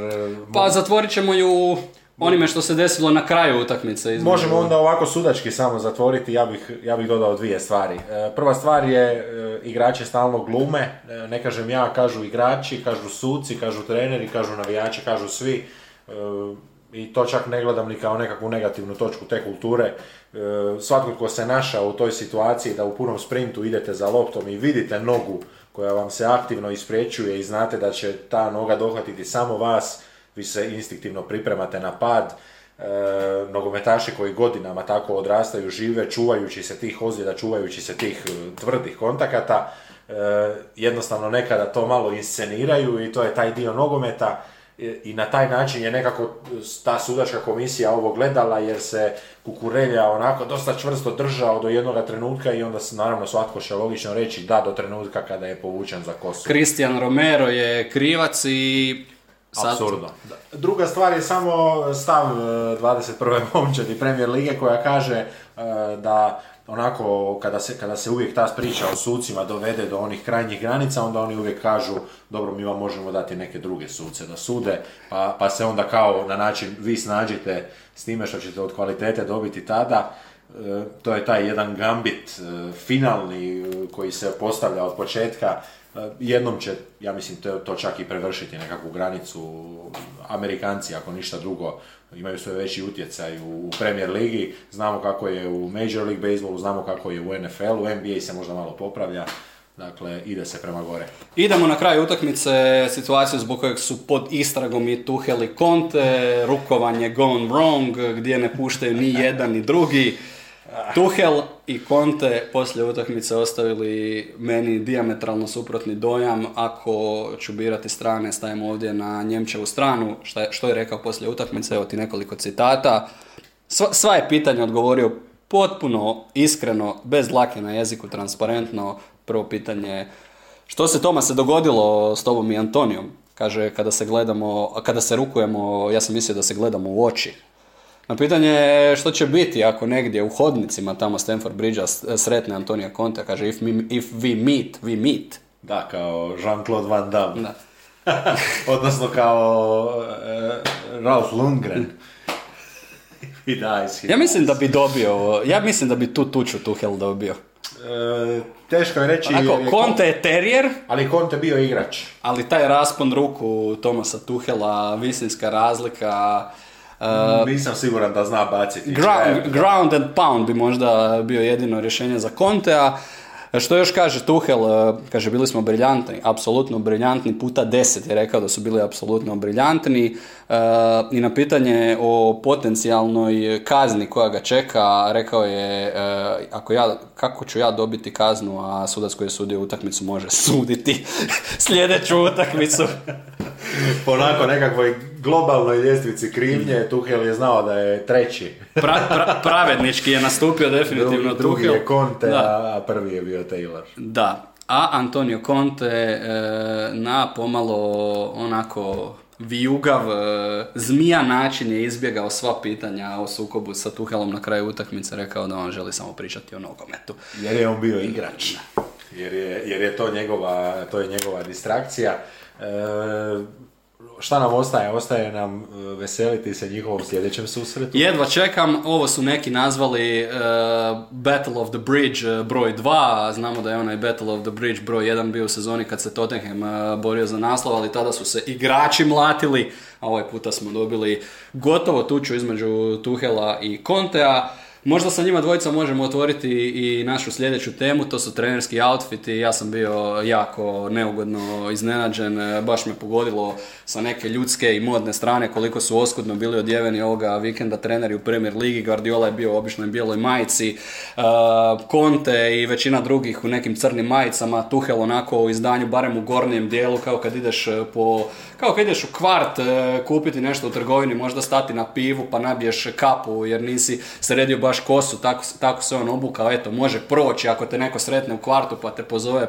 Pa zatvorit ćemo ju onime što se desilo na kraju utakmice. Možemo onda ovako sudački samo zatvoriti, ja bih dodao dvije stvari. Prva stvar je, igrače stalno glume, ne kažem ja, kažu igrači, kažu suci, kažu treneri, kažu navijači, kažu svi. I to čak ne gledam ni kao nekakvu negativnu točku te kulture. Svatko tko se našao u toj situaciji da u punom sprintu idete za loptom i vidite nogu koja vam se aktivno isprečuje i znate da će ta noga dohvatiti samo vas, vi se instinktivno pripremate na pad. Nogometaši koji godinama tako odrastaju, žive, čuvajući se tih ozljeda, čuvajući se tih tvrdih kontakata, jednostavno nekada to malo insceniraju i to je taj dio nogometa. I na taj način je nekako ta sudačka komisija ovo gledala, jer se Kukurelja onako dosta čvrsto držao do jednoga trenutka i onda naravno svatko će logično reći da do trenutka kada je povučen za kosu. Cristian Romero je krivac i... Apsurdno. Druga stvar je samo stav 21. momčadi Premier Lige koja kaže da onako kada se uvijek ta priča o sucima dovede do onih krajnjih granica, onda oni uvijek kažu dobro, mi vam možemo dati neke druge suce da sude, pa se onda kao na način vi snađite s time što ćete od kvalitete dobiti tada. To je taj jedan gambit finalni koji se postavlja od početka. Jednom će, ja mislim, to čak i prevršiti nekakvu granicu. Amerikanci, ako ništa drugo, imaju sve veći utjecaj u Premier Ligi. Znamo kako je u Major League Baseballu, znamo kako je u NFL, u NBA se možda malo popravlja. Dakle, ide se prema gore. Idemo na kraju utakmice, situaciju zbog kojeg su pod istragom i Tuchel i Conte, rukovanje gone wrong, gdje ne puštaju ni jedan ni drugi. Tuchel i Conte poslije utakmice ostavili meni dijametralno suprotni dojam. Ako ću birati strane, stajem ovdje na Njemčevu stranu, što je rekao poslije utakmice, evo ti nekoliko citata. Sva je pitanje odgovorio potpuno iskreno, bez dlake na jeziku, transparentno. Prvo pitanje, što se Tomase dogodilo s tobom i Antonijom? Kaže, kada se rukujemo, ja sam mislio da se gledamo u oči. Na pitanje je što će biti ako negdje u hodnicima tamo Stamford Bridge-a sretne Antonija Contea, kaže if we meet. Da, kao Jean-Claude Van Damme. Da. Odnosno kao Ralph Lundgren. Ja mislim da bi tu tuču Tuchel dobio. Teško je reći. Conte je terijer, ali Conte bio igrač. Ali taj raspon ruku Tomasa Tuchela, visinska razlika. Nisam siguran da zna baciti. Ground and pound bi možda bio jedino rješenje za Contea. Što još kaže Tuchel? Kaže, bili smo briljantni, apsolutno briljantni, puta 10 je rekao da su bili apsolutno briljantni. I na pitanje o potencijalnoj kazni koja ga čeka, rekao je, kako ću ja dobiti kaznu, a sudac koji je sudio utakmicu može suditi sljedeću utakmicu. Onako nekakvoj globalnoj ljestvici krivnje, Tuchel je znao da je treći. Pravednički je nastupio definitivno Tuchel. Drugi je Conte, a prvi je bio Taylor. Da, a Antonio Conte na pomalo onako vijugav, zmija način je izbjegao sva pitanja o sukobu sa Tuchelom. Na kraju utakmice rekao da on želi samo pričati o nogometu. Jer je on bio igrač. Jer je to je njegova distrakcija. Šta nam ostaje? Ostaje nam veseliti se njihovom sljedećem susretu. Jedva čekam, ovo su neki nazvali Battle of the Bridge broj 2, znamo da je onaj Battle of the Bridge broj 1 bio u sezoni kad se Tottenham borio za naslov, ali tada su se igrači mlatili, a ovaj puta smo dobili gotovo tuču između Tuchela i Contea. Možda sa njima dvojica možemo otvoriti i našu sljedeću temu, to su trenerski outfiti. Ja sam bio jako neugodno iznenađen, baš me pogodilo sa neke ljudske i modne strane koliko su oskudno bili odjeveni ovoga vikenda treneri u Premier Ligi. Guardiola je bio u običnoj bijeloj majici, Conte i većina drugih u nekim crnim majicama, Tuchel onako u izdanju, barem u gornjem dijelu, kao kad ideš u kvart kupiti nešto u trgovini, možda stati na pivu pa nabiješ kapu jer nisi sredio baš kosu, tako se on obukao. Eto, može proći ako te neko sretne u kvartu pa te pozove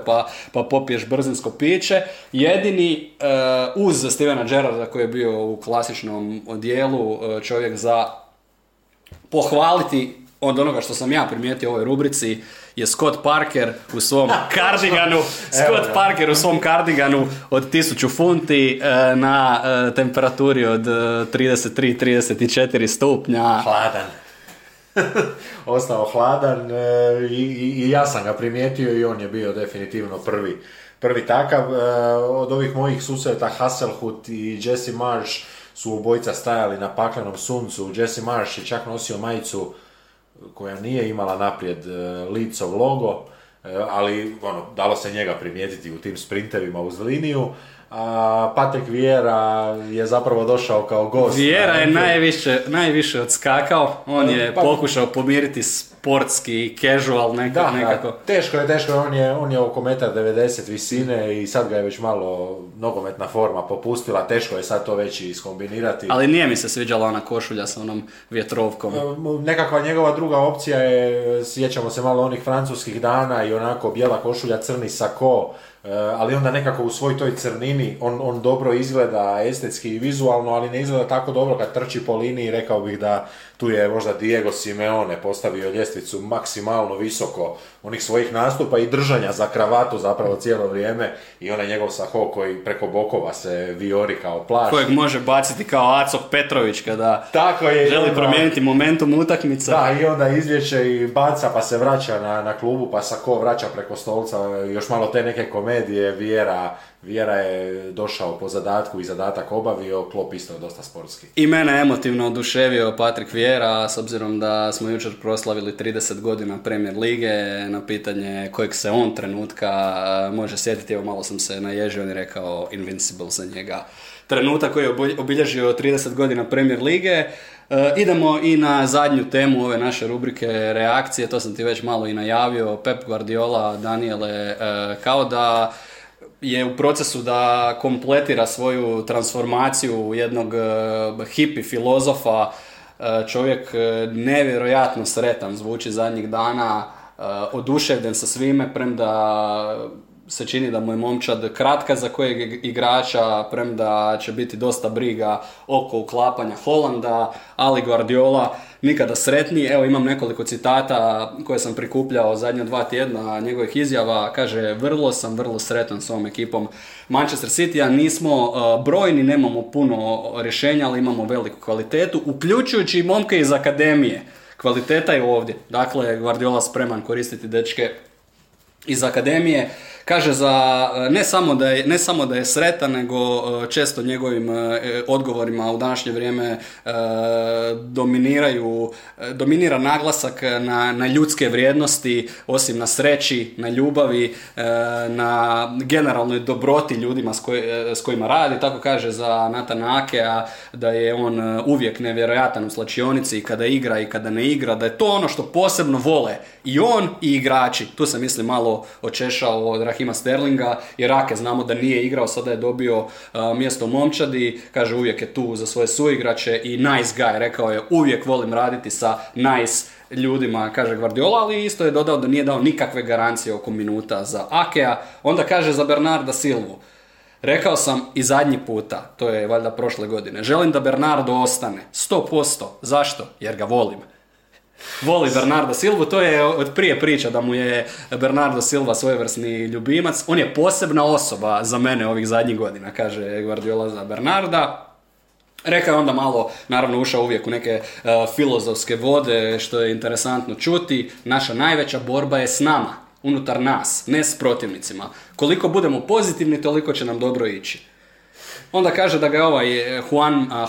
pa popiješ brzinsko piće. Jedini uz Stevena Gerrarda koji je bio u klasičnom odjelu, čovjek za pohvaliti od onoga što sam ja primijetio u ovoj rubrici je Scott Parker u svom kardiganu. Scott Parker u svom kardiganu od 1000 funti na temperaturi od 33-34 stupnja. Hladan. Ostao hladan i ja sam ga primijetio i on je bio definitivno prvi takav. Od ovih mojih susreta Hasselhout i Jesse Marsch su obojica stajali na paklenom suncu. Jesse Marsch je čak nosio majicu koja nije imala naprijed Leedsov logo, ali dalo se njega primijetiti u tim sprintevima uz liniju. A Patrick Vieira je zapravo došao kao gost. Vieira je najviše odskakao, on je pokušao pomiriti sportski i casual nekako. Teško je, on je oko 1,90 m visine i sad ga je već malo nogometna forma popustila, teško je sad to već iskombinirati. Ali nije mi se sviđala ona košulja sa onom vjetrovkom. Nekakva njegova druga opcija je, sjećamo se malo onih francuskih dana, i onako bijela košulja, crni sako, ali onda nekako u svoj toj crnini on dobro izgleda estetski i vizualno, ali ne izgleda tako dobro kad trči po liniji. Rekao bih da tu je možda Diego Simeone postavio ljestvicu maksimalno visoko onih svojih nastupa i držanja za kravatu zapravo cijelo vrijeme, i onaj njegov saho koji preko bokova se vijori kao plašt. Kojeg može baciti kao Aco Petrović kada želi promijeniti momentum utakmica. Da, i onda izvječe i baca pa se vraća na klubu, pa sako vraća preko stolca, još malo te neke komedije. Vieira je došao po zadatku i zadatak obavio, Klopp isto dosta sportski. I mene emotivno oduševio Patrick Vieira, s obzirom da smo jučer proslavili 30 godina Premier Lige. Na pitanje kojeg se on trenutka može sjetiti, evo malo sam se naježio, on je rekao Invincible za njega. Trenutak koji je obilježio 30 godina Premier Lige. Idemo i na zadnju temu ove naše rubrike reakcije, to sam ti već malo i najavio. Pep Guardiola, Daniele, kao da je u procesu da kompletira svoju transformaciju jednog hipi filozofa. Čovjek nevjerojatno sretan zvuči zadnjih dana, oduševljen sa svime, premda se čini da mu je momčad kratka za kojeg igrača, premda će biti dosta briga oko uklapanja Holanda, ali Guardiola nikada sretniji. Evo, imam nekoliko citata koje sam prikupljao zadnja 2 tjedna njegovih izjava. Kaže, vrlo sam sretan s ovom ekipom Manchester City-a, nismo brojni, nemamo puno rješenja, ali imamo veliku kvalitetu, uključujući i momke iz akademije. Kvaliteta je ovdje. Dakle, Guardiola spreman koristiti dečke iz akademije. Kaže, ne samo da je sretan, nego često njegovim odgovorima u današnje vrijeme dominira naglasak na ljudske vrijednosti, osim na sreći, na ljubavi, na generalnoj dobroti ljudima s kojima radi. Tako kaže za Natana Akea da je on uvijek nevjerojatan u slačionici, kada igra i kada ne igra, da je to ono što posebno vole i on i igrači. Tu se mislim malo očešao od Rahima Sterlinga, jer Ake znamo da nije igrao, sada je dobio mjesto u momčadi. Kaže, uvijek je tu za svoje suigrače i nice guy, rekao je, uvijek volim raditi sa nice ljudima, kaže Guardiola, ali isto je dodao da nije dao nikakve garancije oko minuta za Akea. Onda kaže za Bernarda Silvu, rekao sam i zadnji puta, to je valjda prošle godine, želim da Bernardo ostane, 100%, zašto? Jer ga volim. Voli Bernardo Silvu, to je od prije priča da mu je Bernardo Silva svojevrsni ljubimac. On je posebna osoba za mene ovih zadnjih godina, kaže Guardiola za Bernarda. Rekao je onda malo, naravno ušao uvijek u neke filozofske vode, što je interesantno čuti. Naša najveća borba je s nama, unutar nas, ne s protivnicima. Koliko budemo pozitivni, toliko će nam dobro ići. Onda kaže da ga je ovaj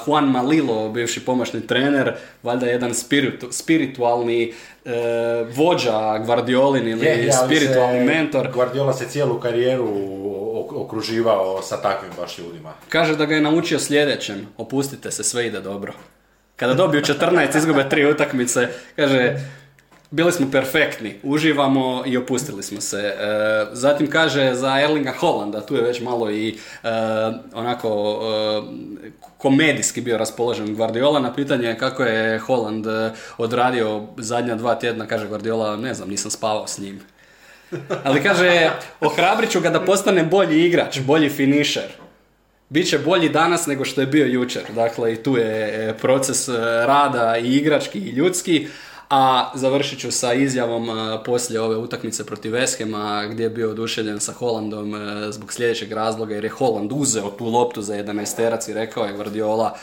Juan Malilo, bivši pomoćni trener, valjda jedan spiritualni vođa Guardiolin ili spiritualni mentor. Guardiola se cijelu karijeru okruživao sa takvim baš ljudima. Kaže da ga je naučio sljedećem, opustite se, sve ide dobro. Kada dobiju 14, izgube 3 utakmice, kaže, bili smo perfektni, uživamo i opustili smo se. Zatim kaže za Erlinga Holanda, tu je već malo i onako komedijski bio raspoložen Guardiola. Na pitanje kako je Holand odradio zadnja 2 tjedna, kaže Guardiola, ne znam, nisam spavao s njim. Ali kaže, ohrabrit ću ga da postane bolji igrač, bolji finišer. Biće bolji danas nego što je bio jučer. Dakle, i tu je proces rada i igrački i ljudski. A završit ću sa izjavom poslije ove utakmice protiv West Hama, gdje je bio oduševljen sa Holandom zbog sljedećeg razloga, jer je Holand uzeo tu loptu za 11-terac i rekao je Guardiola,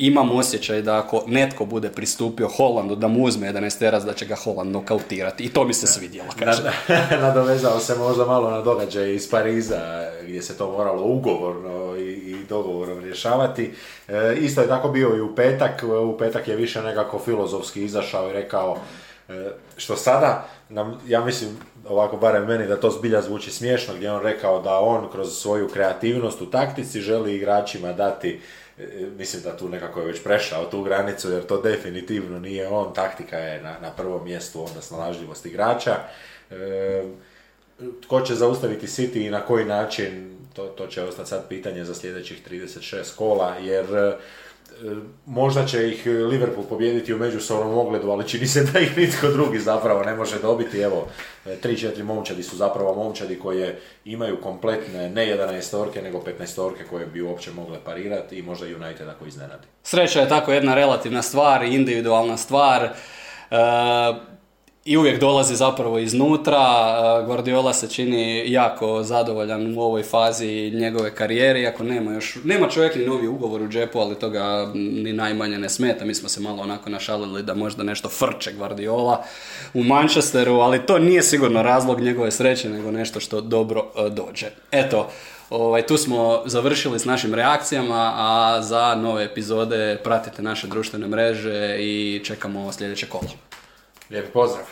imam osjećaj da ako netko bude pristupio Holandu da mu uzme 11-terac, da će ga Holand nokautirati. I to mi se svidjelo, kaže. Nadovezao se možda malo na događaj iz Pariza, gdje se to moralo ugovorno i dogovorom rješavati. Isto je tako bio i u petak je više nekako filozofski izašao i rekao, što sada, ja mislim, ovako barem meni, da to zbilja zvuči smiješno, gdje on rekao da on kroz svoju kreativnost u taktici želi igračima dati, mislim da tu nekako je već prešao tu granicu, jer to definitivno nije on, taktika je na prvom mjestu, onda snalažljivost igrača. Tko će zaustaviti City i na koji način, to će ostati sad pitanje za sljedećih 36 kola, jer možda će ih Liverpool pobijediti u međusobnom ogledu, ali čini se da ih nitko drugi zapravo ne može dobiti. Evo, 3-4 momčadi su zapravo momčadi koje imaju kompletne ne 11-orke nego 15-orke koje bi uopće mogle parirati, i možda United ako iznenadi. Sreća je tako jedna relativna stvar, individualna stvar. I uvijek dolazi zapravo iznutra. Guardiola se čini jako zadovoljan u ovoj fazi njegove karijere, iako nema čovjek ni novi ugovor u džepu, ali to ga ni najmanje ne smeta. Mi smo se malo onako našalili da možda nešto frče Guardiola u Manchesteru, ali to nije sigurno razlog njegove sreće, nego nešto što dobro dođe. Eto, tu smo završili s našim reakcijama, a za nove epizode pratite naše društvene mreže i čekamo sljedeće kolo. Lijep pozdrav!